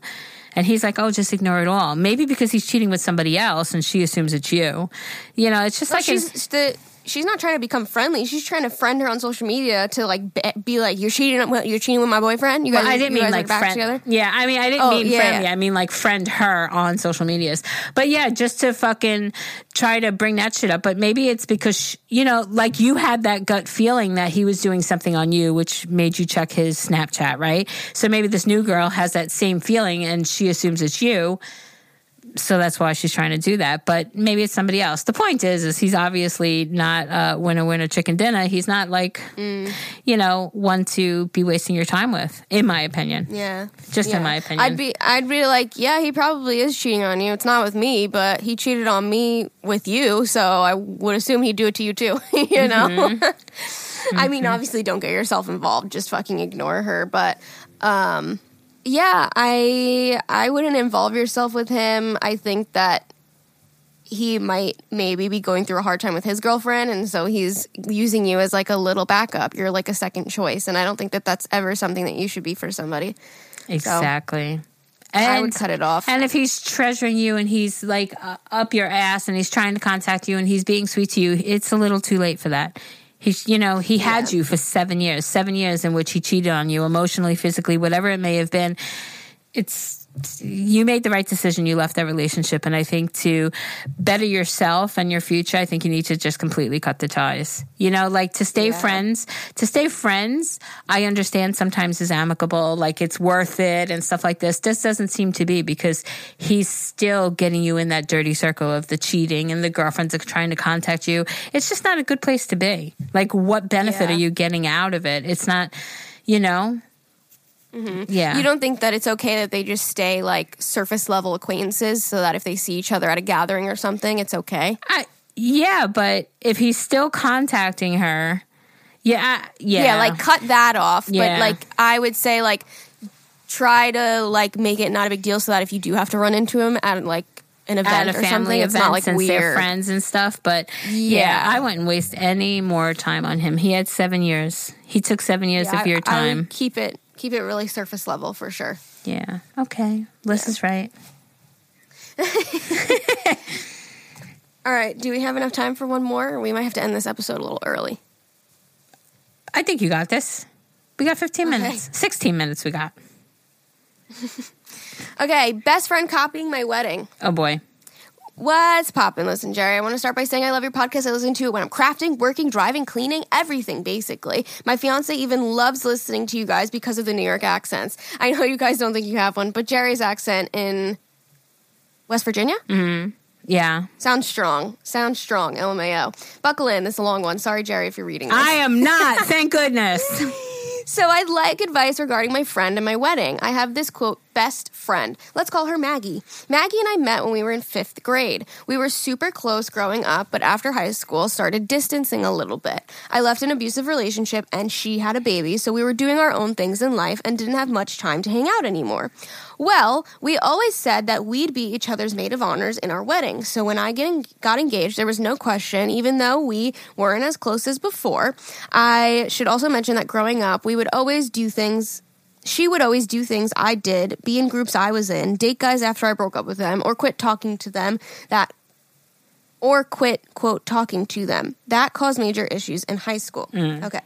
And he's like, oh, just ignore it all. Maybe because he's cheating with somebody else and she assumes it's you. You know, it's just well, like... She's not trying to become friendly. She's trying to friend her on social media to like be like, you're cheating with my boyfriend. You guys, well, I didn't you mean guys like back friend together. Yeah, I mean, I didn't mean friendly. Yeah. I mean like friend her on social medias. But yeah, just to fucking try to bring that shit up. But maybe it's because you know, like you had that gut feeling that he was doing something on you, which made you check his Snapchat, right? So maybe this new girl has that same feeling, and she assumes it's you. So that's why she's trying to do that. But maybe it's somebody else. The point is he's obviously not winner, chicken dinner. He's not like, you know, one to be wasting your time with, in my opinion. Yeah. Just in my opinion. I'd be like, yeah, he probably is cheating on you. It's not with me, but he cheated on me with you. So I would assume he'd do it to you too, you know? Mm-hmm. I mean, obviously don't get yourself involved. Just fucking ignore her. But, yeah, I wouldn't involve yourself with him. I think that he might maybe be going through a hard time with his girlfriend, and so he's using you as like a little backup. You're like a second choice, and I don't think that that's ever something that you should be for somebody. Exactly. So, and I would cut it off. And if he's treasuring you and he's like up your ass and he's trying to contact you and he's being sweet to you, it's a little too late for that. He had you for 7 years, 7 years in which he cheated on you emotionally, physically, whatever it may have been. You made the right decision. You left that relationship. And I think to better yourself and your future, I think you need to just completely cut the ties. You know, like to stay friends, I understand sometimes is amicable, like it's worth it and stuff like this. This doesn't seem to be because he's still getting you in that dirty circle of the cheating and the girlfriends are trying to contact you. It's just not a good place to be. Like what benefit are you getting out of it? It's not, you know... Mm-hmm. Yeah. You don't think that it's okay that they just stay like surface level acquaintances so that if they see each other at a gathering or something, it's okay? Yeah, but if he's still contacting her, yeah, like cut that off. Yeah. But like I would say like try to like make it not a big deal so that if you do have to run into him at like an event or something, it's not like since weird. They're friends and stuff, but I wouldn't waste any more time on him. He had 7 years. He took 7 years of your time. I would keep it really surface level for sure. Yeah. Okay. Liz is right. All right. Do we have enough time for one more? We might have to end this episode a little early. I think you got this. We got 15 minutes. 16 minutes we got. Okay. Best friend copying my wedding. Oh, boy. What's poppin', listen, Jerry? I want to start by saying I love your podcast. I listen to it when I'm crafting, working, driving, cleaning, everything, basically. My fiancé even loves listening to you guys because of the New York accents. I know you guys don't think you have one, but Jerry's accent in West Virginia? Mm-hmm. Yeah. Sounds strong, LMAO. Buckle in, this is a long one. Sorry, Jerry, if you're reading this. I am not, thank goodness. So I'd like advice regarding my friend and my wedding. I have this, quote, best friend. Let's call her Maggie. Maggie and I met when we were in 5th grade. We were super close growing up, but after high school started distancing a little bit. I left an abusive relationship and she had a baby, so we were doing our own things in life and didn't have much time to hang out anymore. Well, we always said that we'd be each other's maid of honors in our wedding. So when I got engaged, there was no question, even though we weren't as close as before. I should also mention that growing up, she would always do things I did, be in groups I was in, date guys after I broke up with them, or quit talking to them, quote, talking to them. That caused major issues in high school. Mm. Okay.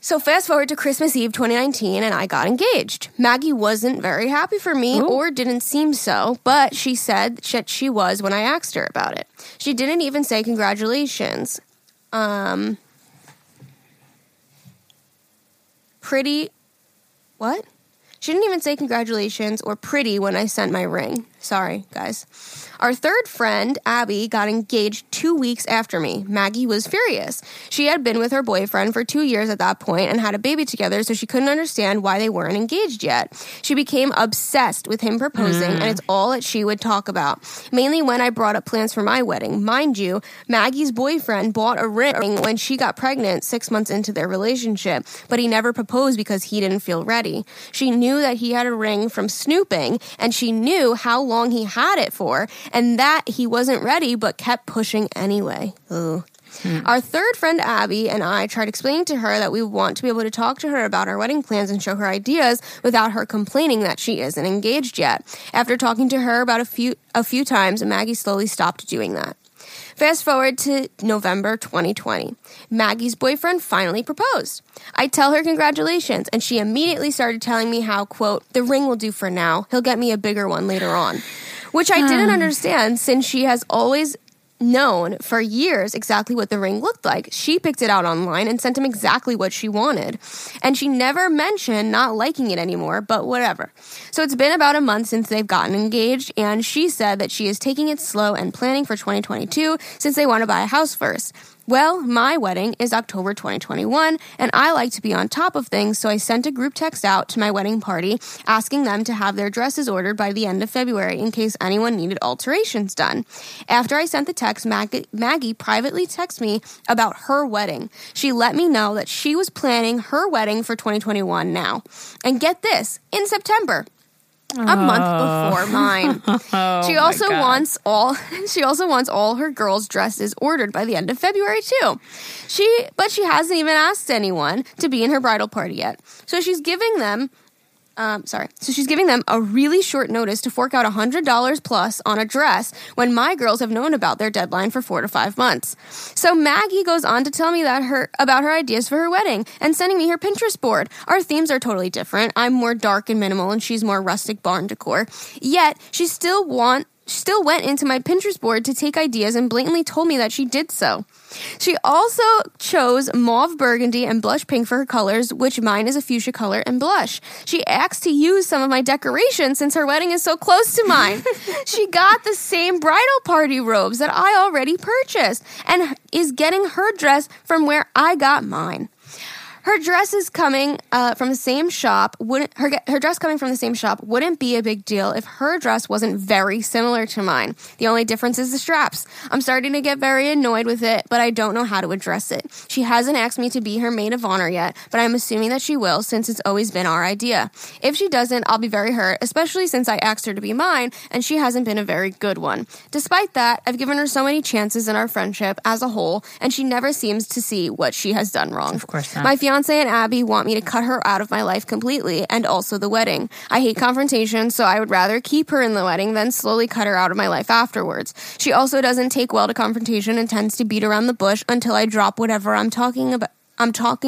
So fast forward to Christmas Eve 2019, and I got engaged. Maggie wasn't very happy for me, or didn't seem so, but she said that she was when I asked her about it. She didn't even say congratulations. What? She didn't even say congratulations or pretty when I sent my ring. Sorry, guys. Our third friend, Abby, got engaged 2 weeks after me. Maggie was furious. She had been with her boyfriend for 2 years at that point and had a baby together, so she couldn't understand why they weren't engaged yet. She became obsessed with him proposing, and it's all that she would talk about, mainly when I brought up plans for my wedding. Mind you, Maggie's boyfriend bought a ring when she got pregnant 6 months into their relationship, but he never proposed because he didn't feel ready. She knew that he had a ring from snooping, and she knew how long he had it for, and that he wasn't ready but kept pushing anyway. Ooh. Our third friend, Abby, and I tried explaining to her that we want to be able to talk to her about our wedding plans and show her ideas without her complaining that she isn't engaged yet. After talking to her about a few times, Maggie slowly stopped doing that. Fast forward to November 2020. Maggie's boyfriend finally proposed. I tell her congratulations, and she immediately started telling me how, quote, the ring will do for now. He'll get me a bigger one later on. Which I didn't understand, since she has always known for years exactly what the ring looked like. She picked it out online and sent him exactly what she wanted. And she never mentioned not liking it anymore, but whatever. So it's been about a month since they've gotten engaged, and she said that she is taking it slow and planning for 2022 since they want to buy a house first. Well, my wedding is October 2021, and I like to be on top of things, so I sent a group text out to my wedding party asking them to have their dresses ordered by the end of February in case anyone needed alterations done. After I sent the text, Maggie privately texted me about her wedding. She let me know that she was planning her wedding for 2021 now. And get this, in September. A month before mine. She also wants all her girls' dresses ordered by the end of February too. But she hasn't even asked anyone to be in her bridal party yet. So she's giving them a really short notice to fork out $100 plus on a dress when my girls have known about their deadline for 4 to 5 months. So Maggie goes on to tell me about her ideas for her wedding and sending me her Pinterest board. Our themes are totally different. I'm more dark and minimal, and she's more rustic barn decor. Yet she still went into my Pinterest board to take ideas and blatantly told me that she did so. She also chose mauve burgundy and blush pink for her colors, which mine is a fuchsia color and blush. She asked to use some of my decorations since her wedding is so close to mine. She got the same bridal party robes that I already purchased and is getting her dress from where I got mine. Her dress is coming from the same shop. Her dress coming from the same shop wouldn't be a big deal if her dress wasn't very similar to mine. The only difference is the straps. I'm starting to get very annoyed with it, but I don't know how to address it. She hasn't asked me to be her maid of honor yet, but I'm assuming that she will since it's always been our idea. If she doesn't, I'll be very hurt, especially since I asked her to be mine and she hasn't been a very good one. Despite that, I've given her so many chances in our friendship as a whole, and she never seems to see what she has done wrong. Of course not. My fiancé and Abby want me to cut her out of my life completely, and also the wedding. I hate confrontation, so I would rather keep her in the wedding than slowly cut her out of my life afterwards. She also doesn't take well to confrontation and tends to beat around the bush until I drop whatever I'm talking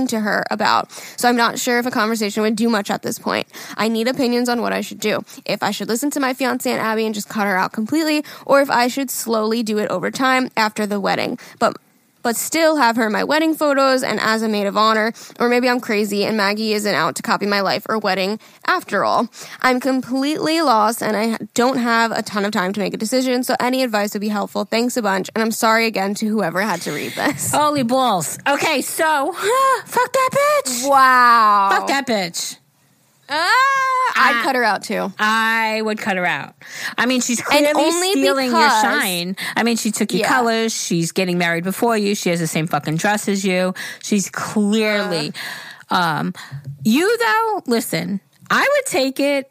to her about, so I'm not sure if a conversation would do much at this point. I need opinions on what I should do, if I should listen to my fiancé and Abby and just cut her out completely, or if I should slowly do it over time after the wedding. But still have her in my wedding photos and as a maid of honor, or maybe I'm crazy and Maggie isn't out to copy my life or wedding after all. I'm completely lost and I don't have a ton of time to make a decision, so any advice would be helpful. Thanks a bunch, and I'm sorry again to whoever had to read this. Holy balls. Okay, so, fuck that bitch. Wow. Fuck that bitch. I'd cut her out too. I would cut her out. I mean, she's clearly stealing your shine. I mean, she took your colors. She's getting married before you. She has the same fucking dress as you. She's clearly you though, listen, I would take it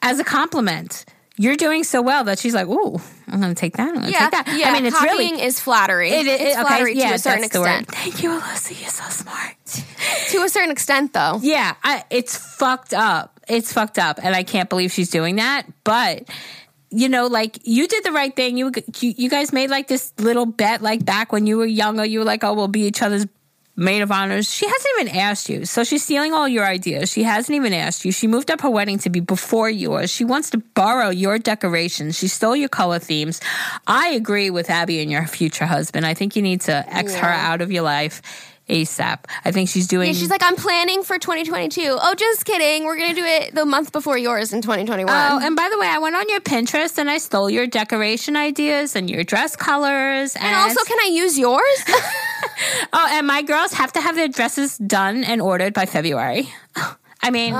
as a compliment. You're doing so well that she's like, ooh, I'm going to take that. I'm going to take that. Yeah, I mean, it's really. Copying is flattery. It's flattery to a certain extent. Thank you, Alyssa. You're so smart. To a certain extent, though. Yeah, it's fucked up. It's fucked up. And I can't believe she's doing that. But, you know, like, you did the right thing. You guys made, like, this little bet, like, back when you were younger. You were like, oh, we'll be each other's maid of honors. She hasn't even asked you. So she's stealing all your ideas. She hasn't even asked you. She moved up her wedding to be before yours. She wants to borrow your decorations. She stole your color themes. I agree with Abby and your future husband. I think you need to X her out of your life ASAP. I think she's doing... Yeah, she's like, I'm planning for 2022. Oh, just kidding. We're going to do it the month before yours in 2021. Oh, and by the way, I went on your Pinterest and I stole your decoration ideas and your dress colors. And also, can I use yours? Oh, and my girls have to have their dresses done and ordered by February. I mean,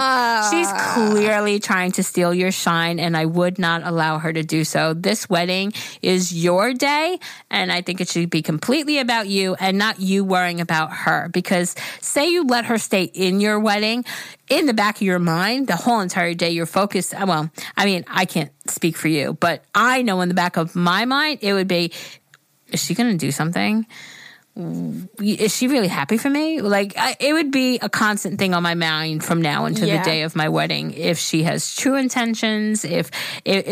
she's clearly trying to steal your shine, and I would not allow her to do so. This wedding is your day, and I think it should be completely about you and not you worrying about her. Because say you let her stay in your wedding, in the back of your mind, the whole entire day, you're focused. Well, I mean, I can't speak for you, but I know in the back of my mind, it would be, is she going to do something? is she really happy for me? Like, it would be a constant thing on my mind from now until the day of my wedding. If she has true intentions, if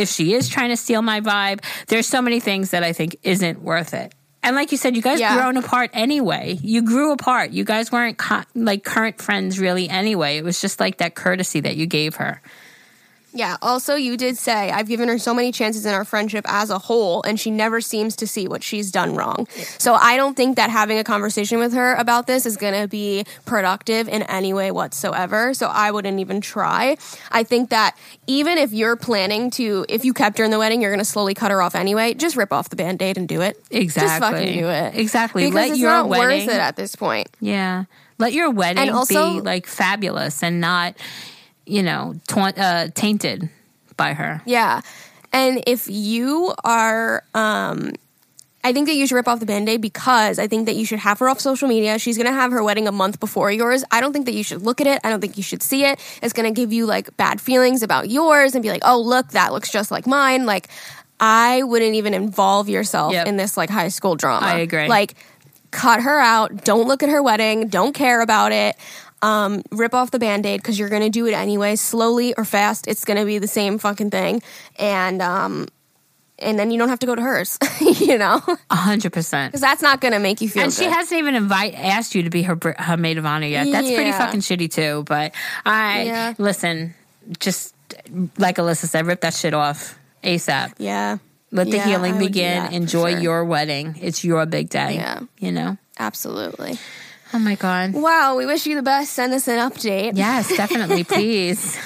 she is trying to steal my vibe, there's so many things that I think isn't worth it. And like you said, you guys grown apart anyway. You grew apart. You guys weren't like current friends really anyway. It was just like that courtesy that you gave her. Yeah. Also, you did say, I've given her so many chances in our friendship as a whole, and she never seems to see what she's done wrong. So I don't think that having a conversation with her about this is going to be productive in any way whatsoever. So I wouldn't even try. I think that even if you're planning to, if you kept her in the wedding, you're going to slowly cut her off anyway. Just rip off the Band-Aid and do it. Exactly. Just fucking do it. Exactly. Because let it's your not wedding, worth it at this point. Yeah. Let your wedding also, be like fabulous and not... you know, tainted by her. Yeah. And if you are, I think that you should rip off the Band-Aid, because I think that you should have her off social media. She's going to have her wedding a month before yours. I don't think that you should look at it. I don't think you should see it. It's going to give you, like, bad feelings about yours and be like, oh, look, that looks just like mine. Like, I wouldn't even involve yourself in this, like, high school drama. I agree. Like, cut her out. Don't look at her wedding. Don't care about it. Rip off the Band-Aid, because you're going to do it anyway, slowly or fast. It's going to be the same fucking thing. And then you don't have to go to hers, you know? 100%. Because that's not going to make you feel good. And she hasn't even asked you to be her maid of honor yet. That's pretty fucking shitty too. But listen, just like Alyssa said, rip that shit off ASAP. Yeah. Let the healing begin. Enjoy your wedding. It's your big day. Yeah. You know? Absolutely. Oh, my God. Wow, we wish you the best. Send us an update. Yes, definitely, please.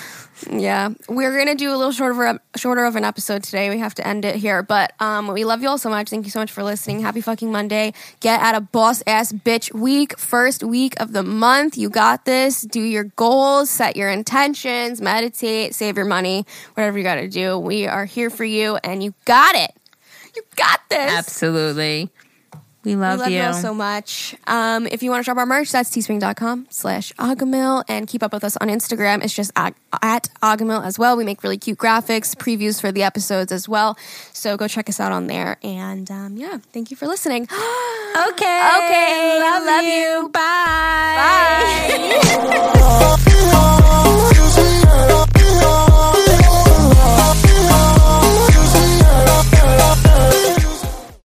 Yeah. We're going to do a little shorter of an episode today. We have to end it here. But we love you all so much. Thank you so much for listening. Happy fucking Monday. Get out of boss-ass bitch week. First week of the month. You got this. Do your goals. Set your intentions. Meditate. Save your money. Whatever you got to do. We are here for you, and you got it. You got this. Absolutely. We love you all so much. If you want to shop our merch, that's teespring.com/agahmil. And keep up with us on Instagram. It's just at agahmil as well. We make really cute graphics, previews for the episodes as well. So go check us out on there. And thank you for listening. Okay. Love you. Bye.